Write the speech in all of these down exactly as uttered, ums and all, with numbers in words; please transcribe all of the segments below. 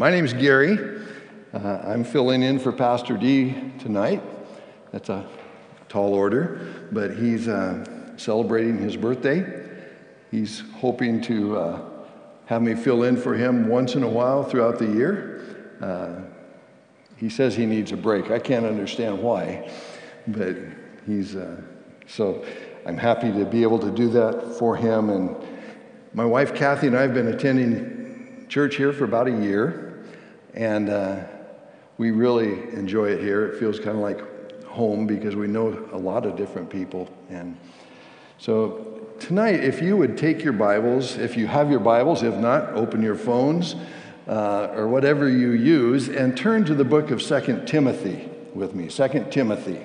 My name is Gary. Uh, I'm filling in for Pastor D tonight. That's a tall order, but he's uh, celebrating his birthday. He's hoping to uh, have me fill in for him once in a while throughout the year. Uh, he says he needs a break. I can't understand why, but he's uh, so I'm happy to be able to do that for him. And my wife Kathy and I have been attending church here for about a year, and uh, we really enjoy it here. It feels kind of like home because we know a lot of different people. And so tonight, if you would take your Bibles, if you have your Bibles, if not, open your phones uh, or whatever you use, and turn to the book of Second Timothy with me. Second Timothy.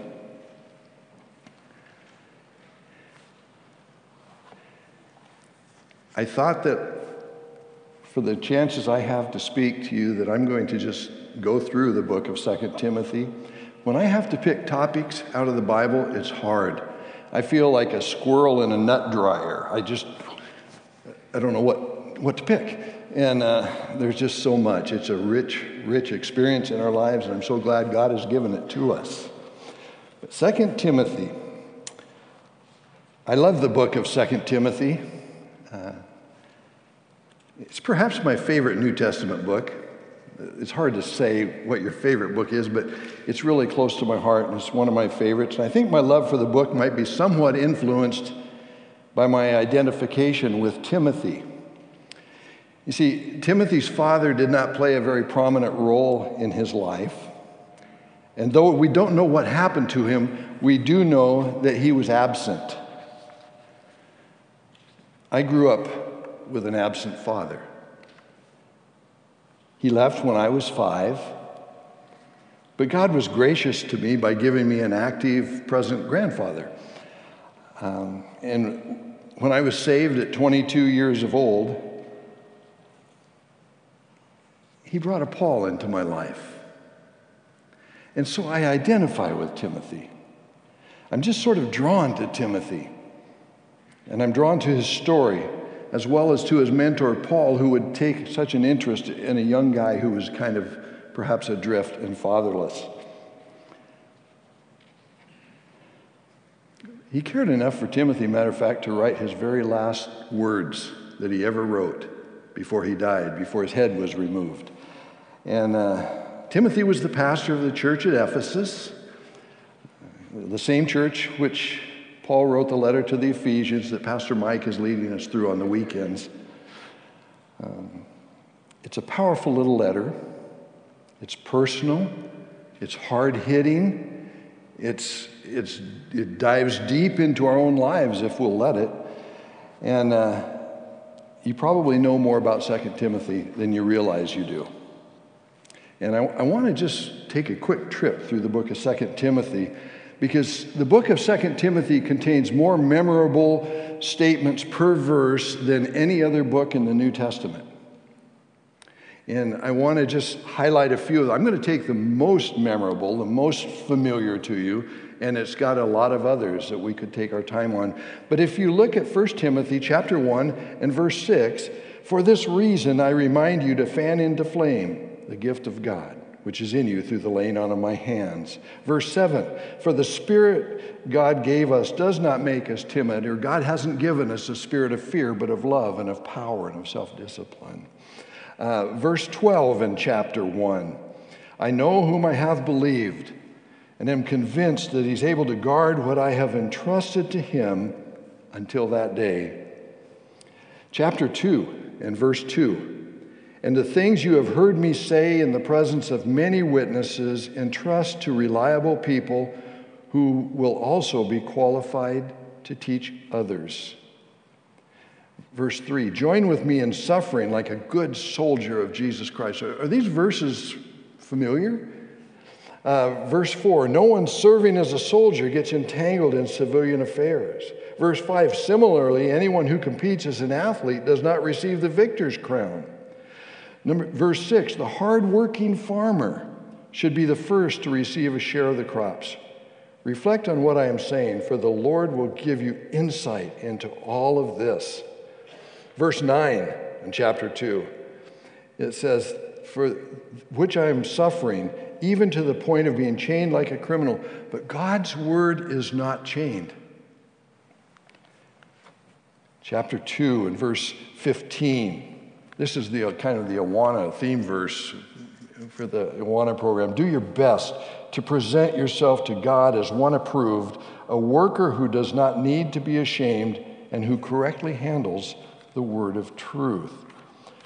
I thought that for the chances I have to speak to you that I'm going to just go through the book of Second Timothy. When I have to pick topics out of the Bible, it's hard. I feel like a squirrel in a nut dryer. I just, I don't know what, what to pick. And uh, there's just so much. It's a rich, rich experience in our lives, and I'm so glad God has given it to us. But Second Timothy. I love the book of Second Timothy. Uh, it's perhaps my favorite New Testament book. It's hard to say what your favorite book is, but it's really close to my heart, and it's one of my favorites. And I think my love for the book might be somewhat influenced by my identification with Timothy. You see, Timothy's father did not play a very prominent role in his life. And though we don't know what happened to him, we do know that he was absent. I grew up with an absent father. He left when I was five, but God was gracious to me by giving me an active, present grandfather. Um, and when I was saved at twenty-two years of old, he brought a Paul into my life. And so I identify with Timothy. I'm just sort of drawn to Timothy, and I'm drawn to his story, as well as to his mentor, Paul, who would take such an interest in a young guy who was kind of perhaps adrift and fatherless. He cared enough for Timothy, matter of fact, to write his very last words that he ever wrote before he died, before his head was removed. And uh, Timothy was the pastor of the church at Ephesus, the same church which Paul wrote the letter to the Ephesians that Pastor Mike is leading us through on the weekends. Um, it's a powerful little letter. It's personal. It's hard-hitting. It's, it's, it dives deep into our own lives if we'll let it. And uh, you probably know more about Second Timothy than you realize you do. And I, I want to just take a quick trip through the book of Second Timothy, because the book of Second Timothy contains more memorable statements per verse than any other book in the New Testament. And I want to just highlight a few of them. I'm going to take the most memorable, the most familiar to you, and it's got a lot of others that we could take our time on. But if you look at First Timothy chapter one and verse six, "For this reason I remind you to fan into flame the gift of God, which is in you through the laying on of my hands." Verse seven, "For the Spirit God gave us does not make us timid," or God hasn't given us a spirit of fear, but of love and of power and of self-discipline. Uh, verse twelve in chapter one, "I know whom I have believed, and am convinced that he's able to guard what I have entrusted to him until that day." Chapter two and verse two, "And the things you have heard me say in the presence of many witnesses, entrust to reliable people who will also be qualified to teach others." Verse three, "Join with me in suffering like a good soldier of Jesus Christ." Are these verses familiar? Uh, verse four, "No one serving as a soldier gets entangled in civilian affairs." Verse five, "Similarly, anyone who competes as an athlete does not receive the victor's crown." Number, verse six, "The hard-working farmer should be the first to receive a share of the crops. Reflect on what I am saying, for the Lord will give you insight into all of this." Verse nine in chapter two, it says, for which I am suffering, even to the point of being chained like a criminal. But God's word is not chained. Chapter two and verse fifteen. This is the kind of the Awana theme verse for the Awana program. Do your best to present yourself to God as one approved, a worker who does not need to be ashamed and who correctly handles the word of truth.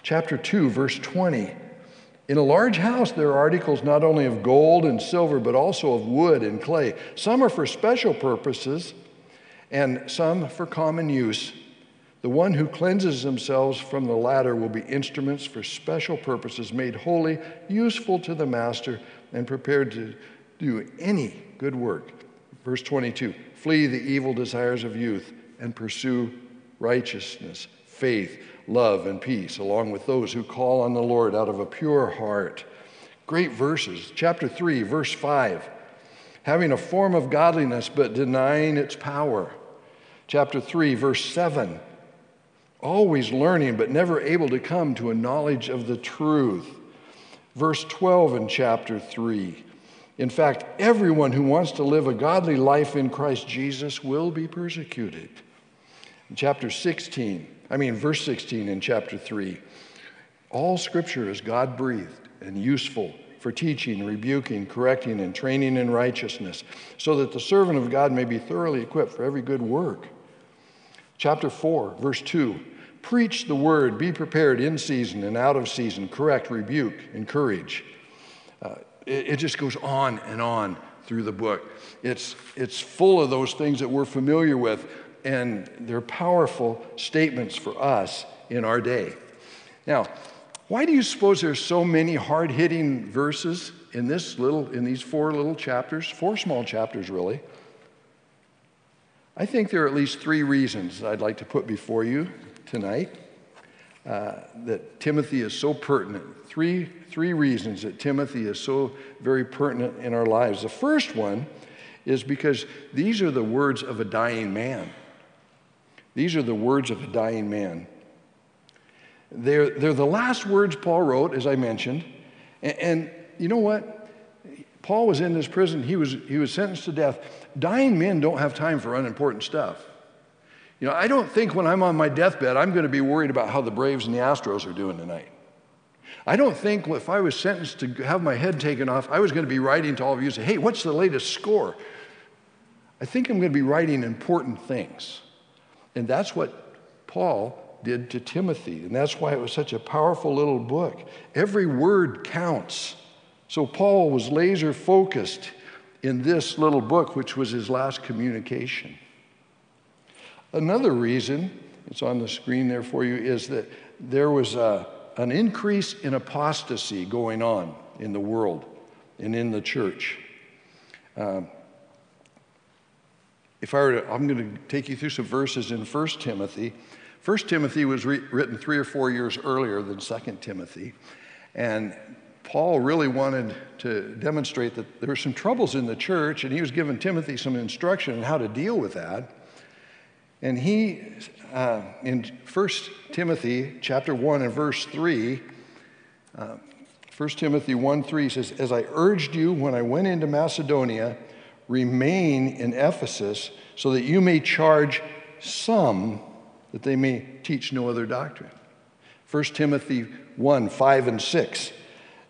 Chapter two, verse twenty. In a large house there are articles not only of gold and silver, but also of wood and clay. Some are for special purposes, and some for common use. The one who cleanses themselves from the latter will be instruments for special purposes, made holy, useful to the master, and prepared to do any good work. Verse twenty-two, flee the evil desires of youth and pursue righteousness, faith, love, and peace, along with those who call on the Lord out of a pure heart. Great verses. Chapter three, verse five, having a form of godliness but denying its power. Chapter three, verse seven, always learning but never able to come to a knowledge of the truth. Verse twelve in chapter three. In fact, everyone who wants to live a godly life in Christ Jesus will be persecuted. In chapter sixteen, I mean verse sixteen in chapter three, all scripture is God-breathed and useful for teaching, rebuking, correcting, and training in righteousness, so that the servant of God may be thoroughly equipped for every good work. Chapter four, verse two, preach the word, be prepared in season and out of season, correct, rebuke, encourage. Uh, It just goes on and on through the book. It's, it's full of those things that we're familiar with, and they're powerful statements for us in our day. Now, why do you suppose there's so many hard-hitting verses in this little, in these four little chapters, four small chapters, really? I think there are at least three reasons I'd like to put before you tonight uh, that Timothy is so pertinent. Three Three reasons that Timothy is so very pertinent in our lives. The first one is because these are the words of a dying man. These are the words of a dying man. They're, they're the last words Paul wrote, as I mentioned. And, and you know what? Paul was in this prison. He was, he was sentenced to death. Dying men don't have time for unimportant stuff. You know, I don't think when I'm on my deathbed, I'm going to be worried about how the Braves and the Astros are doing tonight. I don't think if I was sentenced to have my head taken off, I was going to be writing to all of you and say, hey, what's the latest score? I think I'm going to be writing important things. And that's what Paul did to Timothy. And that's why it was such a powerful little book. Every word counts. So Paul was laser focused in this little book, which was his last communication. Another reason, it's on the screen there for you, is that there was a an increase in apostasy going on in the world and in the church. Um, if I were to, I'm going to take you through some verses in First Timothy. First Timothy was re- written three or four years earlier than Second Timothy. And Paul really wanted to demonstrate that there were some troubles in the church, and he was giving Timothy some instruction on how to deal with that. And he, uh, in First Timothy chapter one and verse three, uh, First Timothy one three says, as I urged you when I went into Macedonia, remain in Ephesus so that you may charge some that they may teach no other doctrine. First Timothy one, five and six.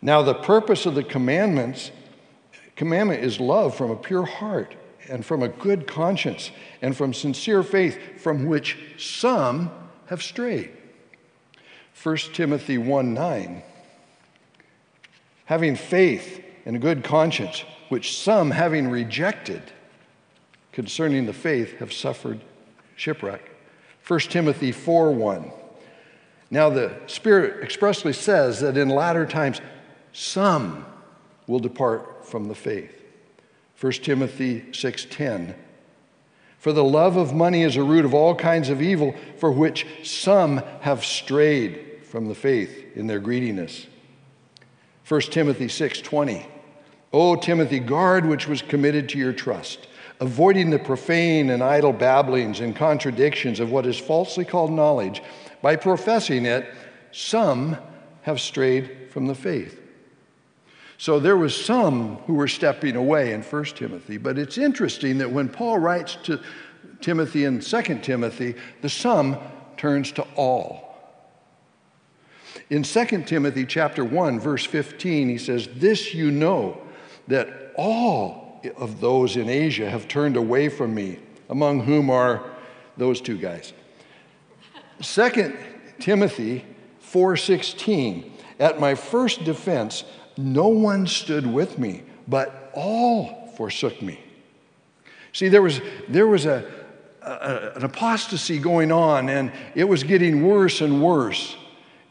Now the purpose of the commandments, commandment is love from a pure heart, and from a good conscience, and from sincere faith, from which some have strayed. First Timothy one nine, having faith and a good conscience, which some, having rejected concerning the faith, have suffered shipwreck. First Timothy four one, now the Spirit expressly says that in latter times some will depart from the faith. First Timothy six ten, for the love of money is a root of all kinds of evil, for which some have strayed from the faith in their greediness. First Timothy six twenty, O Timothy, guard which was committed to your trust, avoiding the profane and idle babblings and contradictions of what is falsely called knowledge. By professing it, some have strayed from the faith. So there was some who were stepping away in First Timothy, but it's interesting that when Paul writes to Timothy in Second Timothy, the some turns to all. In Second Timothy chapter one, verse fifteen, he says, "This you know, that all of those in Asia have turned away from me," among whom are those two guys. Second Timothy four sixteen, "At my first defense, no one stood with me, but all forsook me." See, there was, there was a, a, an apostasy going on, and it was getting worse and worse.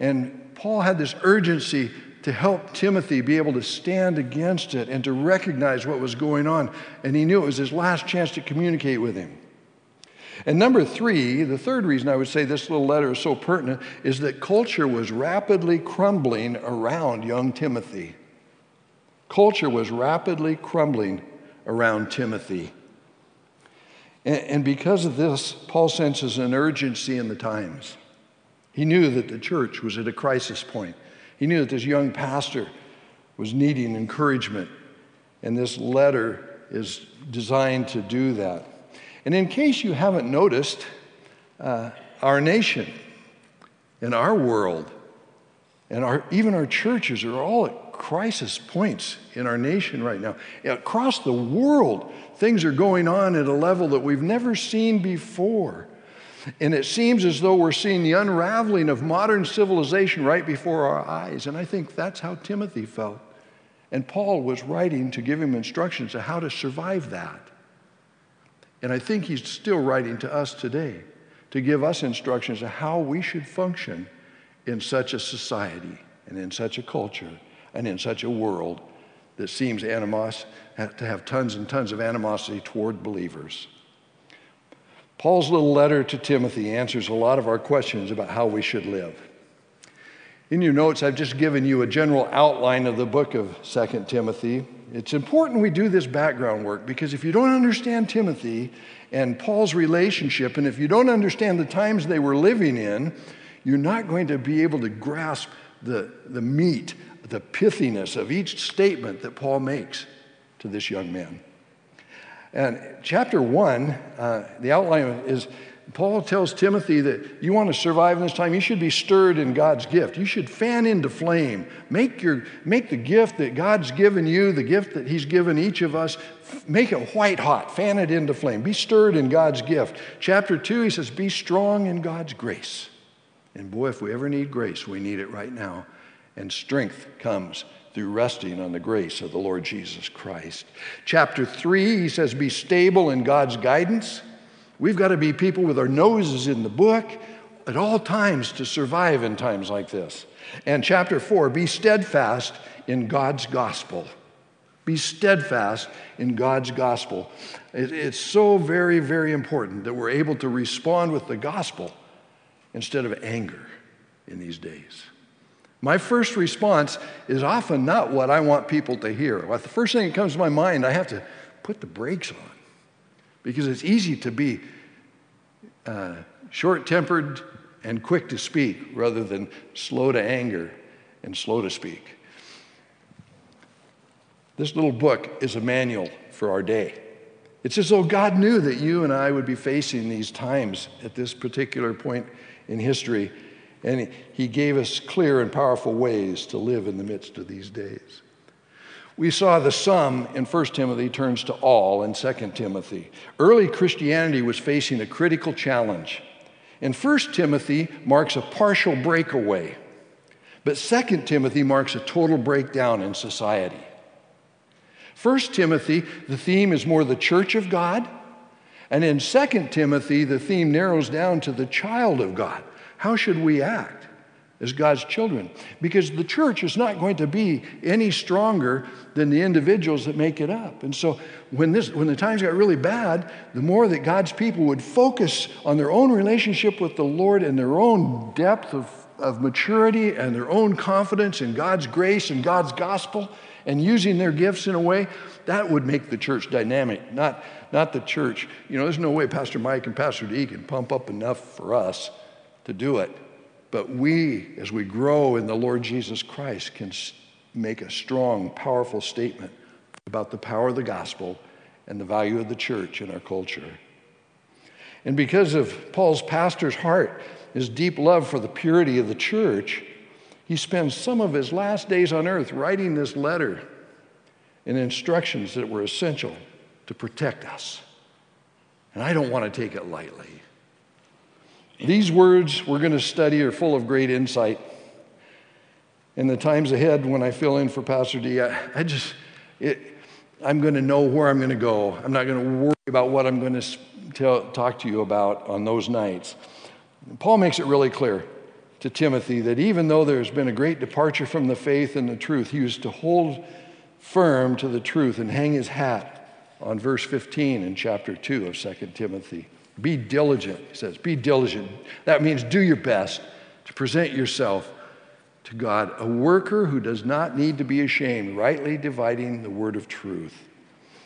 And Paul had this urgency to help Timothy be able to stand against it and to recognize what was going on. And he knew it was his last chance to communicate with him. And number three, the third reason I would say this little letter is so pertinent, is that culture was rapidly crumbling around young Timothy. Culture was rapidly crumbling around Timothy. And, and because of this, Paul senses an urgency in the times. He knew that the church was at a crisis point. He knew that this young pastor was needing encouragement, and this letter is designed to do that. And in case you haven't noticed, uh, our nation and our world and our, even our churches are all at crisis points in our nation right now. Across the world, things are going on at a level that we've never seen before. And it seems as though we're seeing the unraveling of modern civilization right before our eyes. And I think that's how Timothy felt. And Paul was writing to give him instructions on how to survive that. And I think he's still writing to us today to give us instructions on how we should function in such a society and in such a culture and in such a world that seems animos- to have tons and tons of animosity toward believers. Paul's little letter to Timothy answers a lot of our questions about how we should live. In your notes, I've just given you a general outline of the book of Second Timothy. It's important we do this background work, because if you don't understand Timothy and Paul's relationship, and if you don't understand the times they were living in, you're not going to be able to grasp the, the meat, the pithiness of each statement that Paul makes to this young man. And chapter one, uh, the outline is, Paul tells Timothy that you want to survive in this time, you should be stirred in God's gift. You should fan into flame. Make your, make the gift that God's given you, the gift that he's given each of us, f- make it white hot, fan it into flame. Be stirred in God's gift. Chapter two, he says, be strong in God's grace. And boy, if we ever need grace, we need it right now. And strength comes through resting on the grace of the Lord Jesus Christ. Chapter three, he says, be stable in God's guidance. We've got to be people with our noses in the book at all times to survive in times like this. And chapter four, be steadfast in God's gospel. Be steadfast in God's gospel. It's so very, very important that we're able to respond with the gospel instead of anger in these days. My first response is often not what I want people to hear. Well, the first thing that comes to my mind, I have to put the brakes on, because it's easy to be uh, short-tempered and quick to speak rather than slow to anger and slow to speak. This little book is a manual for our day. It's as though God knew that you and I would be facing these times at this particular point in history. And he gave us clear and powerful ways to live in the midst of these days. We saw the some in First Timothy turns to all in Second Timothy. Early Christianity was facing a critical challenge. And First Timothy marks a partial breakaway. But Second Timothy marks a total breakdown in society. First Timothy, the theme is more the church of God. And in Second Timothy, the theme narrows down to the child of God. How should we act as God's children? Because the church is not going to be any stronger than the individuals that make it up. And so when this, when the times got really bad, the more that God's people would focus on their own relationship with the Lord and their own depth of, of maturity and their own confidence in God's grace and God's gospel and using their gifts in a way, that would make the church dynamic, not, not the church. You know, there's no way Pastor Mike and Pastor Deke can pump up enough for us to do it. But we, as we grow in the Lord Jesus Christ, can make a strong, powerful statement about the power of the gospel and the value of the church in our culture. And because of Paul's pastor's heart, his deep love for the purity of the church, he spends some of his last days on earth writing this letter and instructions that were essential to protect us. And I don't want to take it lightly. These words we're going to study are full of great insight. In the times ahead, when I fill in for Pastor D, I, I just, it, I'm going to know where I'm going to go. I'm not going to worry about what I'm going to tell, talk to you about on those nights. Paul makes it really clear to Timothy that even though there's been a great departure from the faith and the truth, he was to hold firm to the truth and hang his hat on verse fifteen in chapter two of Second Timothy. Be diligent, he says, be diligent. That means do your best to present yourself to God, a worker who does not need to be ashamed, rightly dividing the word of truth.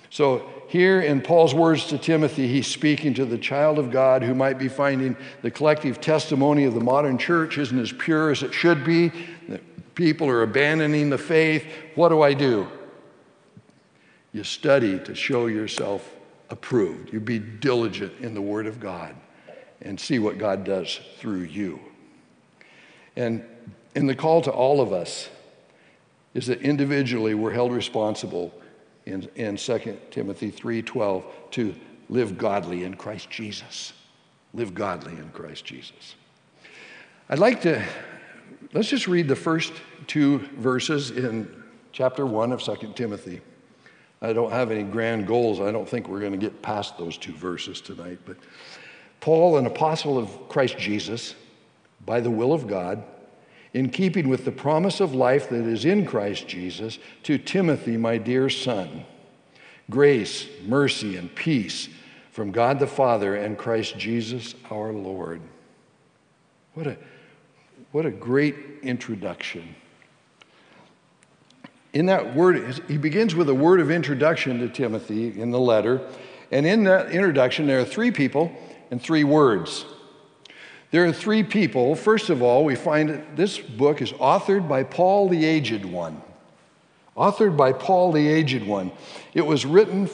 So here in Paul's words to Timothy, he's speaking to the child of God who might be finding the collective testimony of the modern church isn't as pure as it should be, that people are abandoning the faith. What do I do? You study to show yourself approved. You be diligent in the Word of God and see what God does through you. And in the call to all of us is that individually we're held responsible in, in Second Timothy three twelve to live godly in Christ Jesus. Live godly in Christ Jesus. I'd like to, let's just read the first two verses in chapter one of Second Timothy. I don't have any grand goals. I don't think we're going to get past those two verses tonight. But Paul, an apostle of Christ Jesus, by the will of God, in keeping with the promise of life that is in Christ Jesus, to Timothy, my dear son, grace, mercy, and peace from God the Father and Christ Jesus our Lord. What a, what a great introduction. In that word, he begins with a word of introduction to Timothy in the letter. And in that introduction, there are three people and three words. There are three people. First of all, we find that this book is authored by Paul the Aged One. Authored by Paul the Aged One. It was written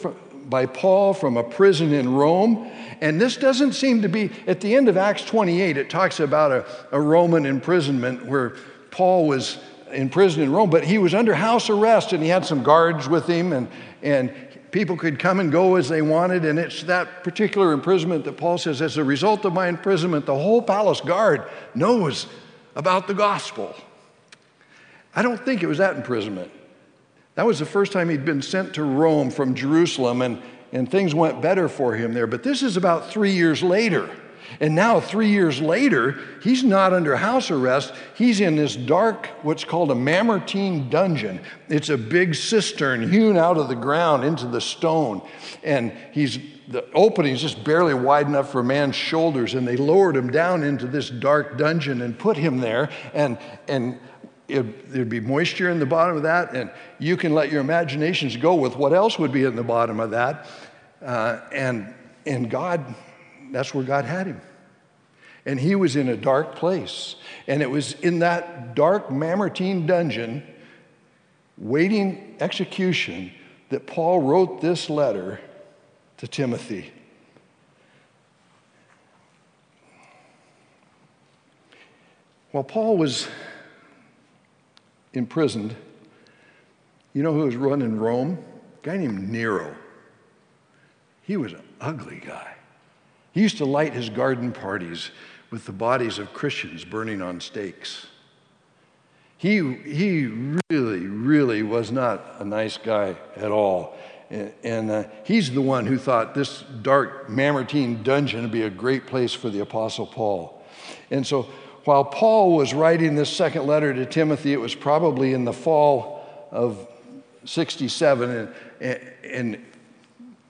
by Paul from a prison in Rome. And this doesn't seem to be, at the end of Acts twenty-eight, it talks about a, a Roman imprisonment where Paul was in prison in Rome, but he was under house arrest and he had some guards with him, and, and people could come and go as they wanted. And it's that particular imprisonment that Paul says, as a result of my imprisonment, the whole palace guard knows about the gospel. I don't think it was that imprisonment. That was the first time he'd been sent to Rome from Jerusalem, and, and things went better for him there. But this is about three years later. And now, three years later, he's not under house arrest. He's in this dark, what's called a Mamertine dungeon. It's a big cistern hewn out of the ground into the stone. And he's the opening is just barely wide enough for a man's shoulders. And they lowered him down into this dark dungeon and put him there. And, and it, there'd be moisture in the bottom of that. And you can let your imaginations go with what else would be in the bottom of that. Uh, and, and God... That's where God had him. And he was in a dark place. And it was in that dark Mamertine dungeon, waiting execution, that Paul wrote this letter to Timothy. While Paul was imprisoned, you know who was running Rome? A guy named Nero. He was an ugly guy. He used to light his garden parties with the bodies of Christians burning on stakes. He, he really, really was not a nice guy at all. And, and uh, he's the one who thought this dark Mamertine dungeon would be a great place for the Apostle Paul. And so while Paul was writing this second letter to Timothy, it was probably in the fall of sixty-seven, and, and, and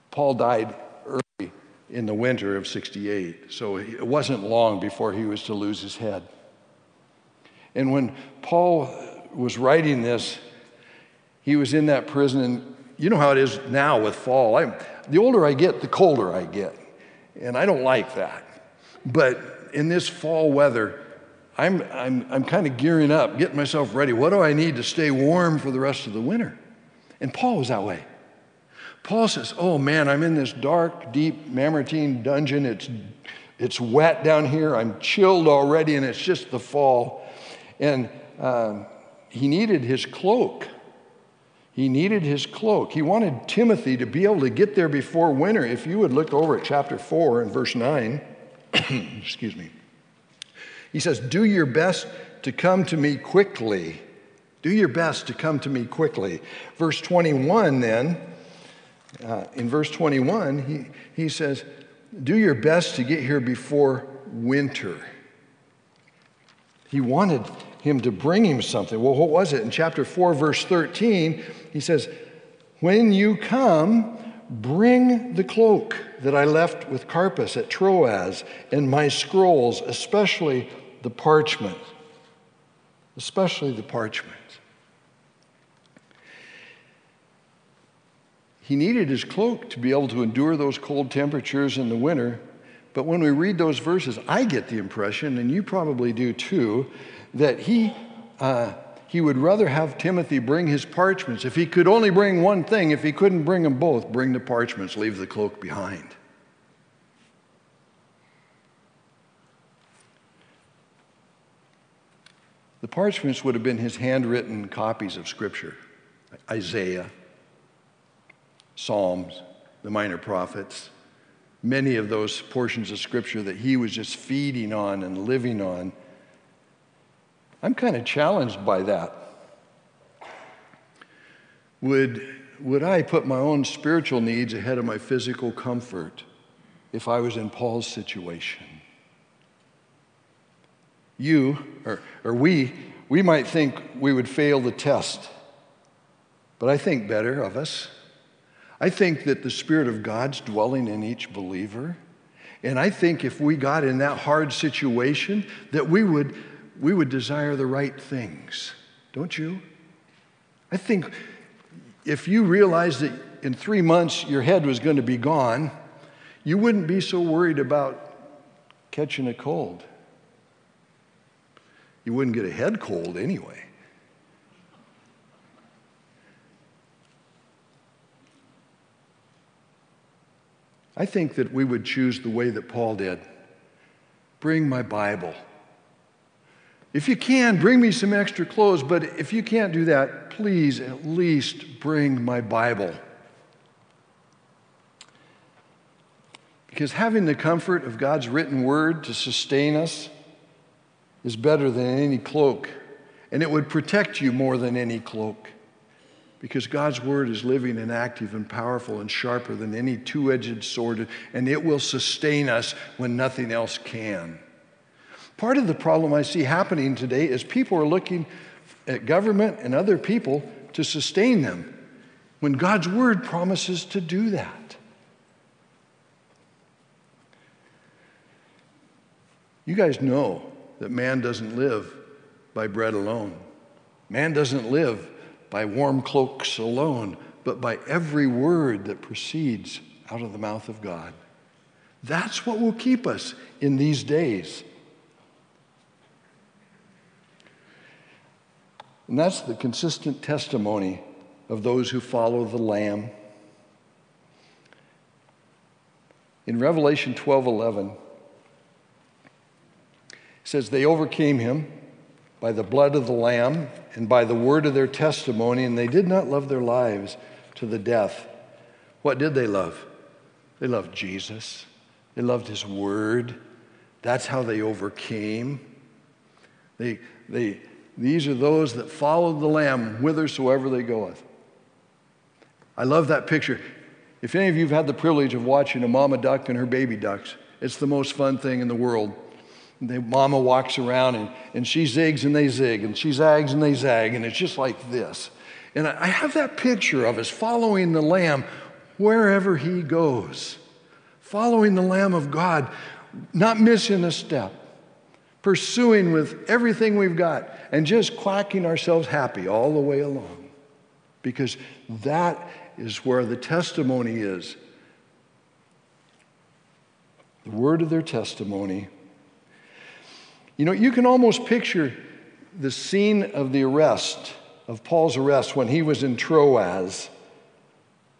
Paul died early in the winter of sixty-eight. So it wasn't long before he was to lose his head. And when Paul was writing this, he was in that prison. And you know how it is now with fall. I'm, the older I get, the colder I get. And I don't like that. But in this fall weather, I'm, I'm, I'm kind of gearing up, getting myself ready. What do I need to stay warm for the rest of the winter? And Paul was that way. Paul says, oh man, I'm in this dark, deep Mamertine dungeon. It's, it's wet down here. I'm chilled already, and it's just the fall. And uh, he needed his cloak. He needed his cloak. He wanted Timothy to be able to get there before winter. If you would look over at chapter four and verse nine, excuse me. He says, do your best to come to me quickly. Do your best to come to me quickly. Verse twenty-one then, uh, in verse twenty-one, he, he says, do your best to get here before winter. He wanted him to bring him something. Well, what was it? In chapter four, verse thirteen, he says, when you come, bring the cloak that I left with Carpus at Troas and my scrolls, especially the parchment. Especially the parchment. He needed his cloak to be able to endure those cold temperatures in the winter. But when we read those verses, I get the impression, and you probably do too, that he uh, he would rather have Timothy bring his parchments. If he could only bring one thing, if he couldn't bring them both, bring the parchments, leave the cloak behind. The parchments would have been his handwritten copies of Scripture, Isaiah, Psalms, the Minor Prophets, many of those portions of Scripture that he was just feeding on and living on. I'm kind of challenged by that. Would, would I put my own spiritual needs ahead of my physical comfort if I was in Paul's situation? You, or, or we, we might think we would fail the test, but I think better of us. I think that the Spirit of God's dwelling in each believer, and I think if we got in that hard situation that we would we would desire the right things, don't you? I think if you realized that in three months your head was going to be gone, you wouldn't be so worried about catching a cold. You wouldn't get a head cold anyway. I think that we would choose the way that Paul did. Bring my Bible. If you can, bring me some extra clothes, but if you can't do that, please at least bring my Bible. Because having the comfort of God's written word to sustain us is better than any cloak, and it would protect you more than any cloak. Because God's word is living and active and powerful and sharper than any two-edged sword, and it will sustain us when nothing else can. Part of the problem I see happening today is people are looking at government and other people to sustain them when God's word promises to do that. You guys know that man doesn't live by bread alone. Man doesn't live by warm cloaks alone, but by every word that proceeds out of the mouth of God. That's what will keep us in these days. And that's the consistent testimony of those who follow the Lamb. In Revelation twelve eleven, it says, they overcame him by the blood of the Lamb and by the word of their testimony, and they did not love their lives to the death. What did they love? They loved Jesus. They loved his word. That's how they overcame. They, they, These are those that followed the Lamb whithersoever they goeth. I love that picture. If any of you have had the privilege of watching a mama duck and her baby ducks, it's the most fun thing in the world. The mama walks around and, and she zigs and they zig, and she zags and they zag, and it's just like this. And I have that picture of us following the Lamb wherever he goes, following the Lamb of God, not missing a step, pursuing with everything we've got, and just quacking ourselves happy all the way along. Because that is where the testimony is. The word of their testimony. You know, you can almost picture the scene of the arrest, of Paul's arrest when he was in Troas.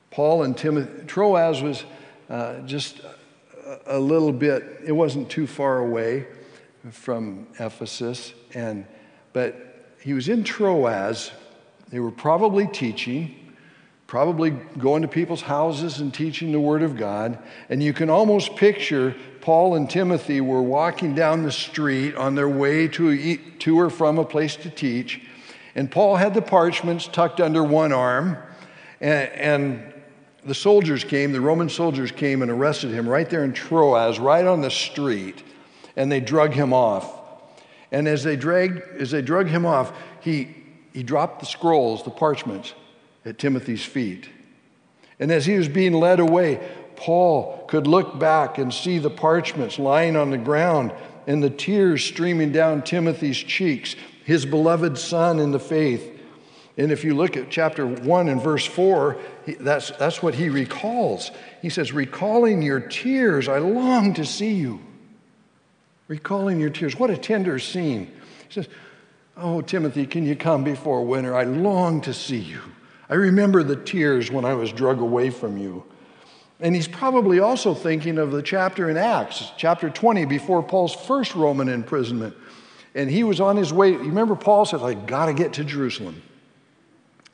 Paul and Timothy, Troas was uh, just a, a little bit, it wasn't too far away from Ephesus, and but he was in Troas. They were probably teaching, probably going to people's houses and teaching the Word of God. And you can almost picture Paul and Timothy were walking down the street on their way to, to or from a place to teach. And Paul had the parchments tucked under one arm. And, and the soldiers came, the Roman soldiers came and arrested him right there in Troas, right on the street. And they drug him off. And as they dragged, as they drug him off, he... He dropped the scrolls, the parchments, at Timothy's feet. And as he was being led away, Paul could look back and see the parchments lying on the ground and the tears streaming down Timothy's cheeks, his beloved son in the faith. And if you look at chapter one and verse four, he, that's, that's what he recalls. He says, recalling your tears, I long to see you. Recalling your tears. What a tender scene. He says, oh, Timothy, can you come before winter? I long to see you. I remember the tears when I was drug away from you. And he's probably also thinking of the chapter in Acts, chapter twenty, before Paul's first Roman imprisonment. And he was on his way. You remember Paul says, I got to get to Jerusalem.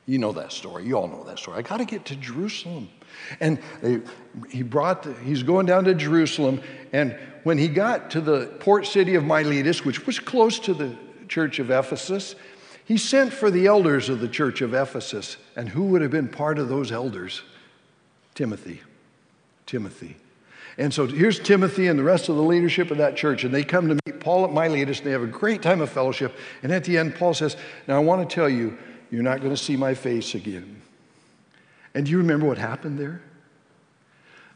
You know that story. You all know that story. I got to get to Jerusalem. And they, he brought, the, he's going down to Jerusalem. And when he got to the port city of Miletus, which was close to the Church of Ephesus, he sent for the elders of the Church of Ephesus. And who would have been part of those elders? Timothy. Timothy. And so here's Timothy and the rest of the leadership of that church, and they come to meet Paul at Miletus, and they have a great time of fellowship. And at the end, Paul says, now I want to tell you, you're not going to see my face again. And do you remember what happened there?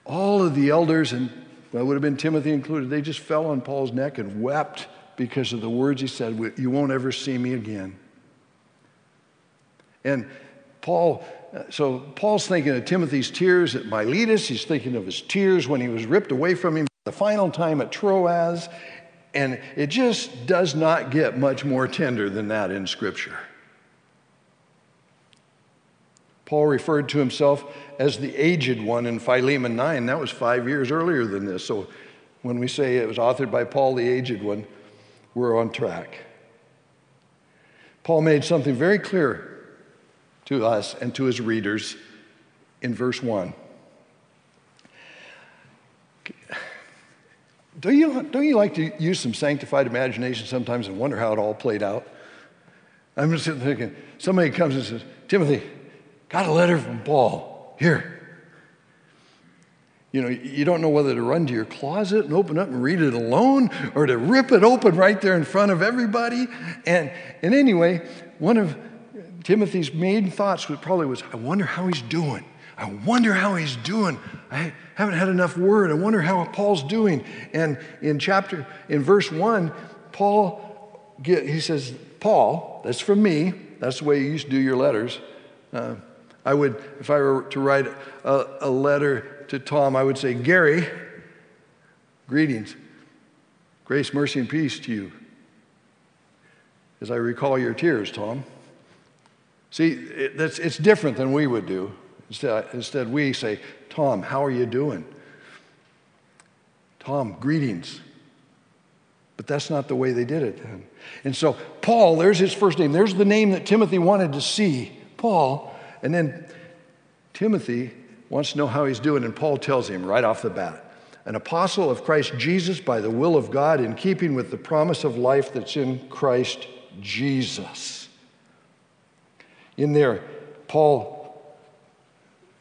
All of the elders, and well, it would have been Timothy included, they just fell on Paul's neck and wept because of the words he said, you won't ever see me again. And Paul, so Paul's thinking of Timothy's tears at Miletus. He's thinking of his tears when he was ripped away from him the final time at Troas. And it just does not get much more tender than that in Scripture. Paul referred to himself as the aged one in Philemon nine. That was five years earlier than this. So when we say it was authored by Paul, the aged one, we're on track. Paul made something very clear to us and to his readers in verse one. Don't you, don't you like to use some sanctified imagination sometimes and wonder how it all played out? I'm just sitting thinking, somebody comes and says, Timothy, got a letter from Paul. Here. You know, you don't know whether to run to your closet and open up and read it alone or to rip it open right there in front of everybody. And and anyway, one of Timothy's main thoughts was probably was, I wonder how he's doing. I wonder how he's doing. I haven't had enough word. I wonder how Paul's doing. And in chapter, in verse one, Paul, get, he says, Paul, that's from me. That's the way you used to do your letters. Uh, I would, if I were to write a, a letter to Tom, I would say, Gary, greetings, grace, mercy, and peace to you. As I recall your tears, Tom. See, it, that's, it's different than we would do. Instead, instead, we say, Tom, how are you doing? Tom, greetings. But that's not the way they did it then. And so Paul, there's his first name. There's the name that Timothy wanted to see, Paul. And then Timothy wants to know how he's doing, and Paul tells him right off the bat, an apostle of Christ Jesus by the will of God in keeping with the promise of life that's in Christ Jesus. In there, Paul,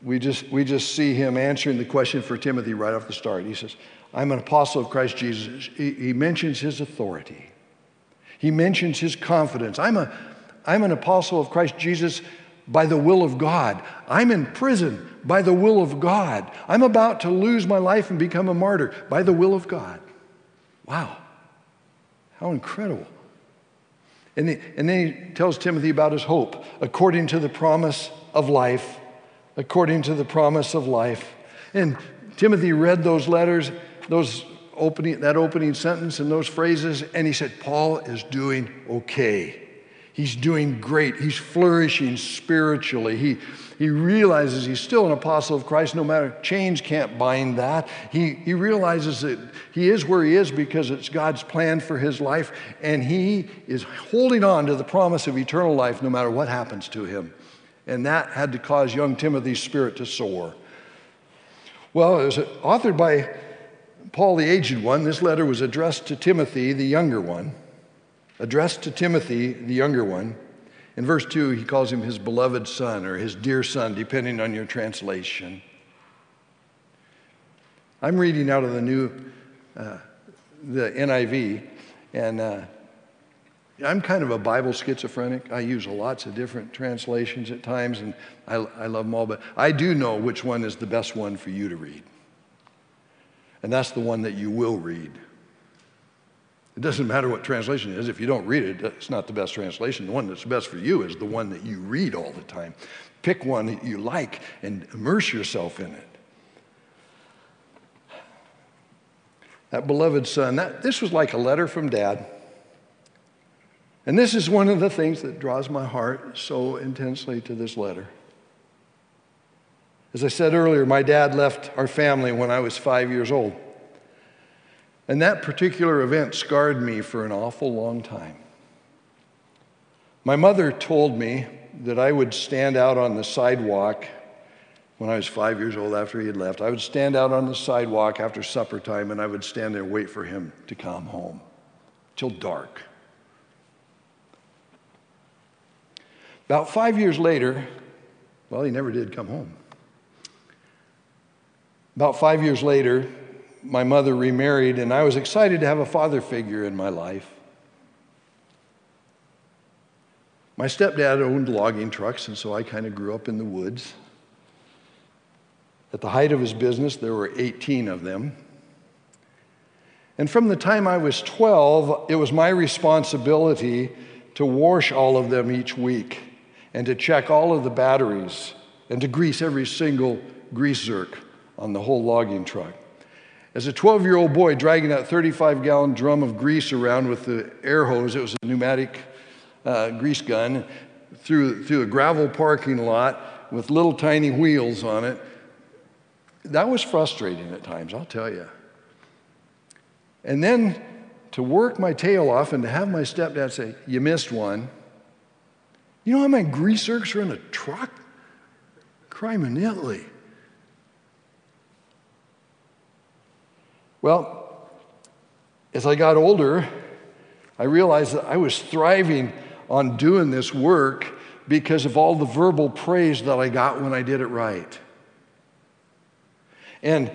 we just, we just see him answering the question for Timothy right off the start. He says, I'm an apostle of Christ Jesus. He, he mentions his authority. He mentions his confidence. I'm a, I'm an apostle of Christ Jesus by the will of God. I'm in prison by the will of God. I'm about to lose my life and become a martyr by the will of God. Wow. How incredible. And, the, and then he tells Timothy about his hope, according to the promise of life, according to the promise of life. And Timothy read those letters, those opening, that opening sentence and those phrases, and he said, Paul is doing okay. He's doing great. He's flourishing spiritually. He, he realizes he's still an apostle of Christ. No matter, chains can't bind that. He, he realizes that he is where he is because it's God's plan for his life, and he is holding on to the promise of eternal life no matter what happens to him. And that had to cause young Timothy's spirit to soar. Well, it was authored by Paul, the aged one. This letter was addressed to Timothy, the younger one. Addressed to Timothy, the younger one. In verse two, he calls him his beloved son or his dear son, depending on your translation. I'm reading out of the new, uh, the N I V, and uh, I'm kind of a Bible schizophrenic. I use lots of different translations at times, and I, I love them all, but I do know which one is the best one for you to read. And that's the one that you will read. It doesn't matter what translation it is. If you don't read it, it's not the best translation. The one that's best for you is the one that you read all the time. Pick one that you like and immerse yourself in it. That beloved son, that, this was like a letter from Dad. And this is one of the things that draws my heart so intensely to this letter. As I said earlier, my dad left our family when I was five years old. And that particular event scarred me for an awful long time. My mother told me that I would stand out on the sidewalk when I was five years old after he had left. I would stand out on the sidewalk after supper time, and I would stand there and wait for him to come home till dark. About five years later, well, he never did come home. About five years later, my mother remarried, and I was excited to have a father figure in my life. My stepdad owned logging trucks, and so I kind of grew up in the woods. At the height of his business, there were eighteen of them. And from the time I was twelve, it was my responsibility to wash all of them each week and to check all of the batteries and to grease every single grease zerk on the whole logging truck. As a twelve-year-old boy dragging that thirty-five gallon drum of grease around with the air hose, it was a pneumatic uh, grease gun, through, through a gravel parking lot with little tiny wheels on it, that was frustrating at times, I'll tell you. And then to work my tail off and to have my stepdad say, you missed one. You know how many grease zerks are in a truck? Criminally. Well, as I got older, I realized that I was thriving on doing this work because of all the verbal praise that I got when I did it right. And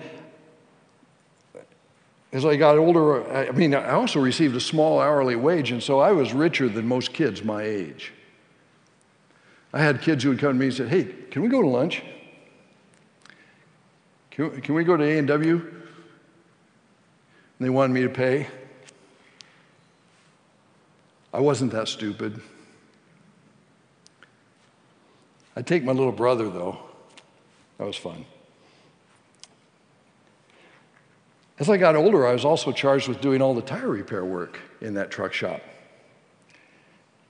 as I got older, I mean, I also received a small hourly wage, and so I was richer than most kids my age. I had kids who would come to me and say, hey, can we go to lunch? Can, can we go to A and W? They wanted me to pay. I wasn't that stupid. I'd take my little brother, though. That was fun. As I got older, I was also charged with doing all the tire repair work in that truck shop.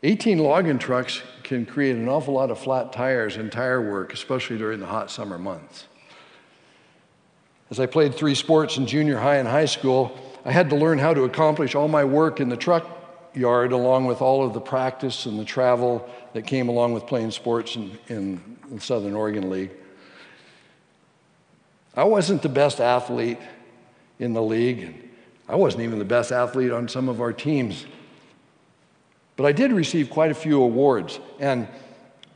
eighteen logging trucks can create an awful lot of flat tires and tire work, especially during the hot summer months. As I played three sports in junior high and high school, I had to learn how to accomplish all my work in the truck yard along with all of the practice and the travel that came along with playing sports in, in the Southern Oregon League. I wasn't the best athlete in the league, and I wasn't even the best athlete on some of our teams. But I did receive quite a few awards, and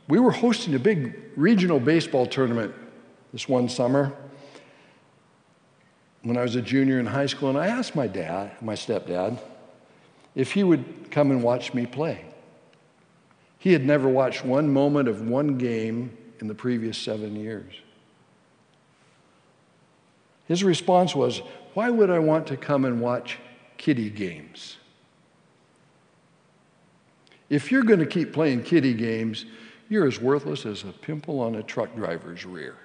we were hosting a big regional baseball tournament this one summer when I was a junior in high school, and I asked my dad, my stepdad, if he would come and watch me play. He had never watched one moment of one game in the previous seven years. His response was, why would I want to come and watch kiddie games? If you're going to keep playing kiddie games, you're as worthless as a pimple on a truck driver's rear.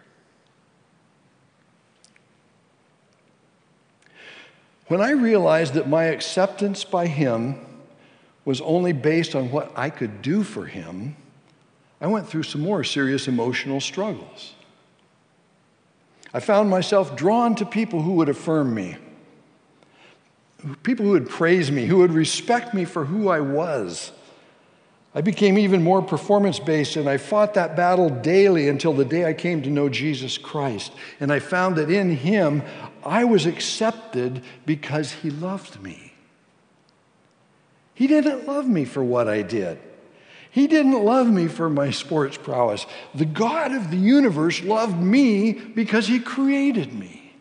When I realized that my acceptance by him was only based on what I could do for him, I went through some more serious emotional struggles. I found myself drawn to people who would affirm me, people who would praise me, who would respect me for who I was. I became even more performance-based, and I fought that battle daily until the day I came to know Jesus Christ. And I found that in him, I was accepted because he loved me. He didn't love me for what I did. He didn't love me for my sports prowess. The God of the universe loved me because he created me.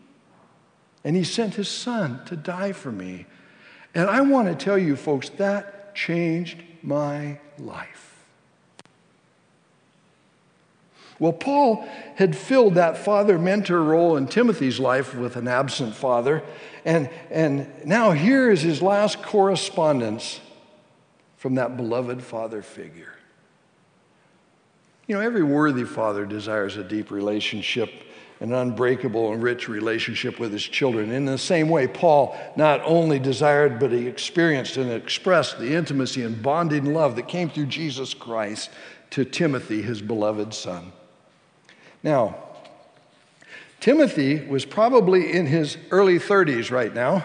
And he sent his son to die for me. And I want to tell you, folks, that changed my life. Well, Paul had filled that father-mentor role in Timothy's life with an absent father, and, and now here is his last correspondence from that beloved father figure. You know, every worthy father desires a deep relationship, an unbreakable and rich relationship with his children. In the same way, Paul not only desired, but he experienced and expressed the intimacy and bonding love that came through Jesus Christ to Timothy, his beloved son. Now, Timothy was probably in his early thirties right now,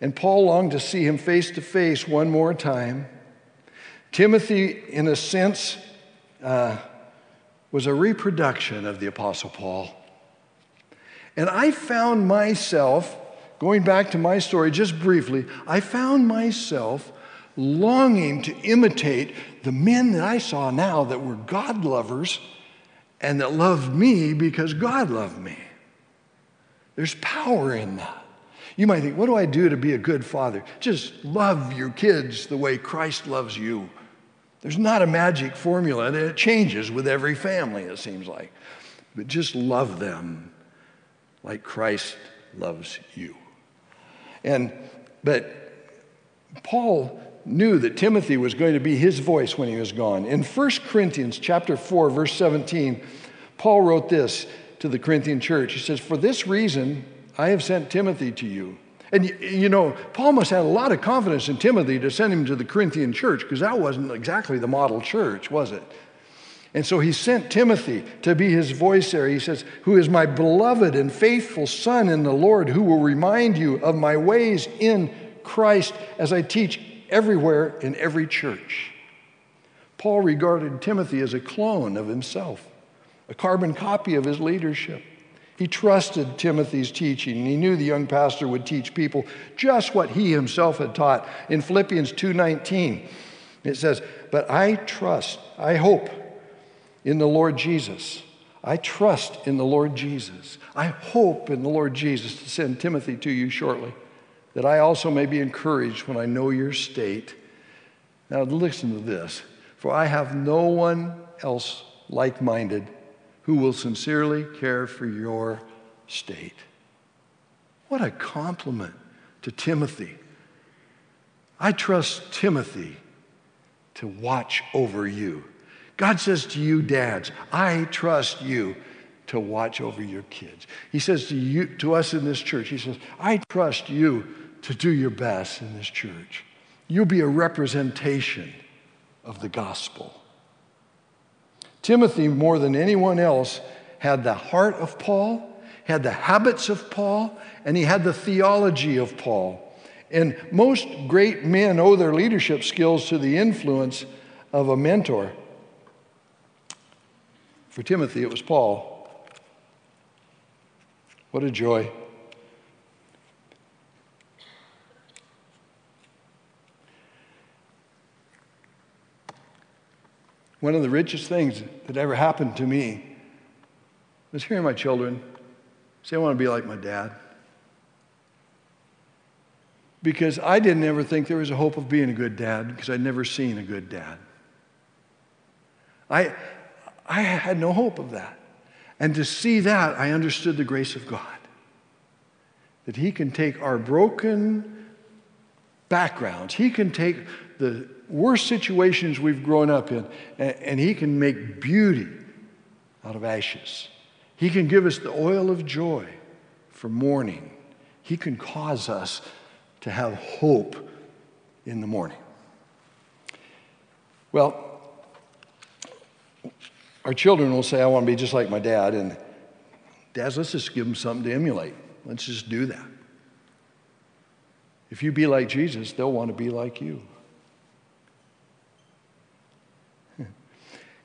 and Paul longed to see him face to face one more time. Timothy, in a sense, uh, was a reproduction of the Apostle Paul. And I found myself, going back to my story just briefly, I found myself longing to imitate the men that I saw now that were God lovers and that loved me because God loved me. There's power in that. You might think, what do I do to be a good father? Just love your kids the way Christ loves you. There's not a magic formula, and it changes with every family, it seems like. But just love them like Christ loves you. And but Paul knew that Timothy was going to be his voice when he was gone. In First Corinthians chapter four, verse seventeen, Paul wrote this to the Corinthian church. He says, "For this reason I have sent Timothy to you." And, you know, Paul must have had a lot of confidence in Timothy to send him to the Corinthian church, because that wasn't exactly the model church, was it? And so he sent Timothy to be his voice there. He says, "Who is my beloved and faithful son in the Lord, who will remind you of my ways in Christ as I teach everywhere in every church." Paul regarded Timothy as a clone of himself, a carbon copy of his leadership. He trusted Timothy's teaching, and he knew the young pastor would teach people just what he himself had taught. In Philippians two nineteen, it says, "But I trust, I hope in the Lord Jesus. I trust in the Lord Jesus. I hope in the Lord Jesus to send Timothy to you shortly, that I also may be encouraged when I know your state." Now listen to this. "For I have no one else like-minded who will sincerely care for your state." What a compliment to Timothy. I trust Timothy to watch over you. God says to you, dads, I trust you to watch over your kids. He says to you, to us in this church, he says, I trust you to do your best in this church. You'll be a representation of the gospel. Timothy, more than anyone else, had the heart of Paul, had the habits of Paul, and he had the theology of Paul. And most great men owe their leadership skills to the influence of a mentor. For Timothy, it was Paul. What a joy. One of the richest things that ever happened to me was hearing my children say, I want to be like my dad. Because I didn't ever think there was a hope of being a good dad, because I'd never seen a good dad. I, I had no hope of that. And to see that, I understood the grace of God. That he can take our broken backgrounds. He can take the worst situations we've grown up in, and, and he can make beauty out of ashes. He can give us the oil of joy for mourning. He can cause us to have hope in the morning. Well, our children will say, I want to be just like my dad. And dads, let's just give them something to emulate. Let's just do that. If you be like Jesus, they'll want to be like you.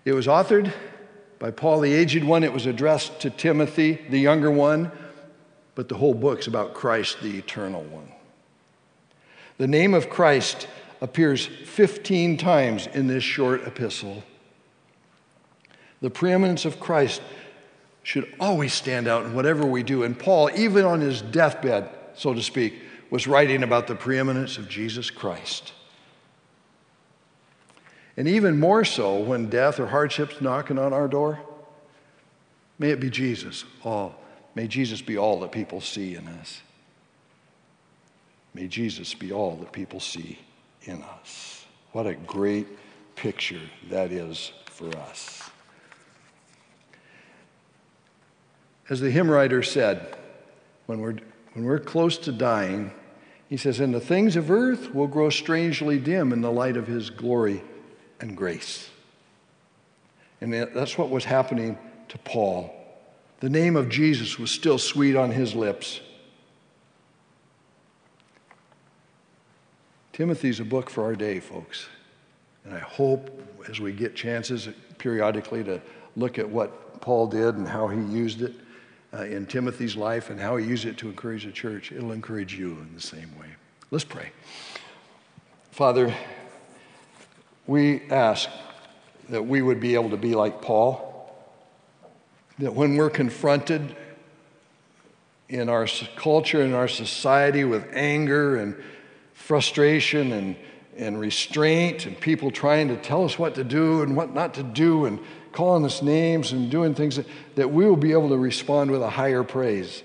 It was authored by Paul, the aged one. It was addressed to Timothy, the younger one. But the whole book's about Christ, the eternal one. The name of Christ appears fifteen times in this short epistle. The preeminence of Christ should always stand out in whatever we do. And Paul, even on his deathbed, so to speak, was writing about the preeminence of Jesus Christ. And even more so when death or hardship's knocking on our door, may it be Jesus all. May Jesus be all that people see in us. May Jesus be all that people see in us. What a great picture that is for us. As the hymn writer said, when we're, when we're close to dying, he says, and the things of earth will grow strangely dim in the light of his glory and grace. And that's what was happening to Paul. The name of Jesus was still sweet on his lips. Timothy's a book for our day, folks. And I hope as we get chances periodically to look at what Paul did and how he used it uh, in Timothy's life and how he used it to encourage the church, it'll encourage you in the same way. Let's pray. Father, we ask that we would be able to be like Paul, that when we're confronted in our culture, in our society with anger and frustration and, and restraint and people trying to tell us what to do and what not to do and calling us names and doing things, that, that we will be able to respond with a higher praise.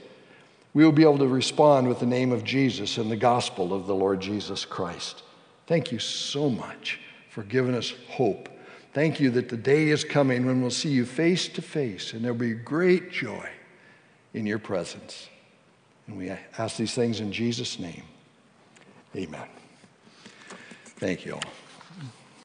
We will be able to respond with the name of Jesus and the gospel of the Lord Jesus Christ. Thank you so much for giving us hope. Thank you that the day is coming when we'll see you face to face, and there'll be great joy in your presence. And we ask these things in Jesus' name. Amen. Thank you all.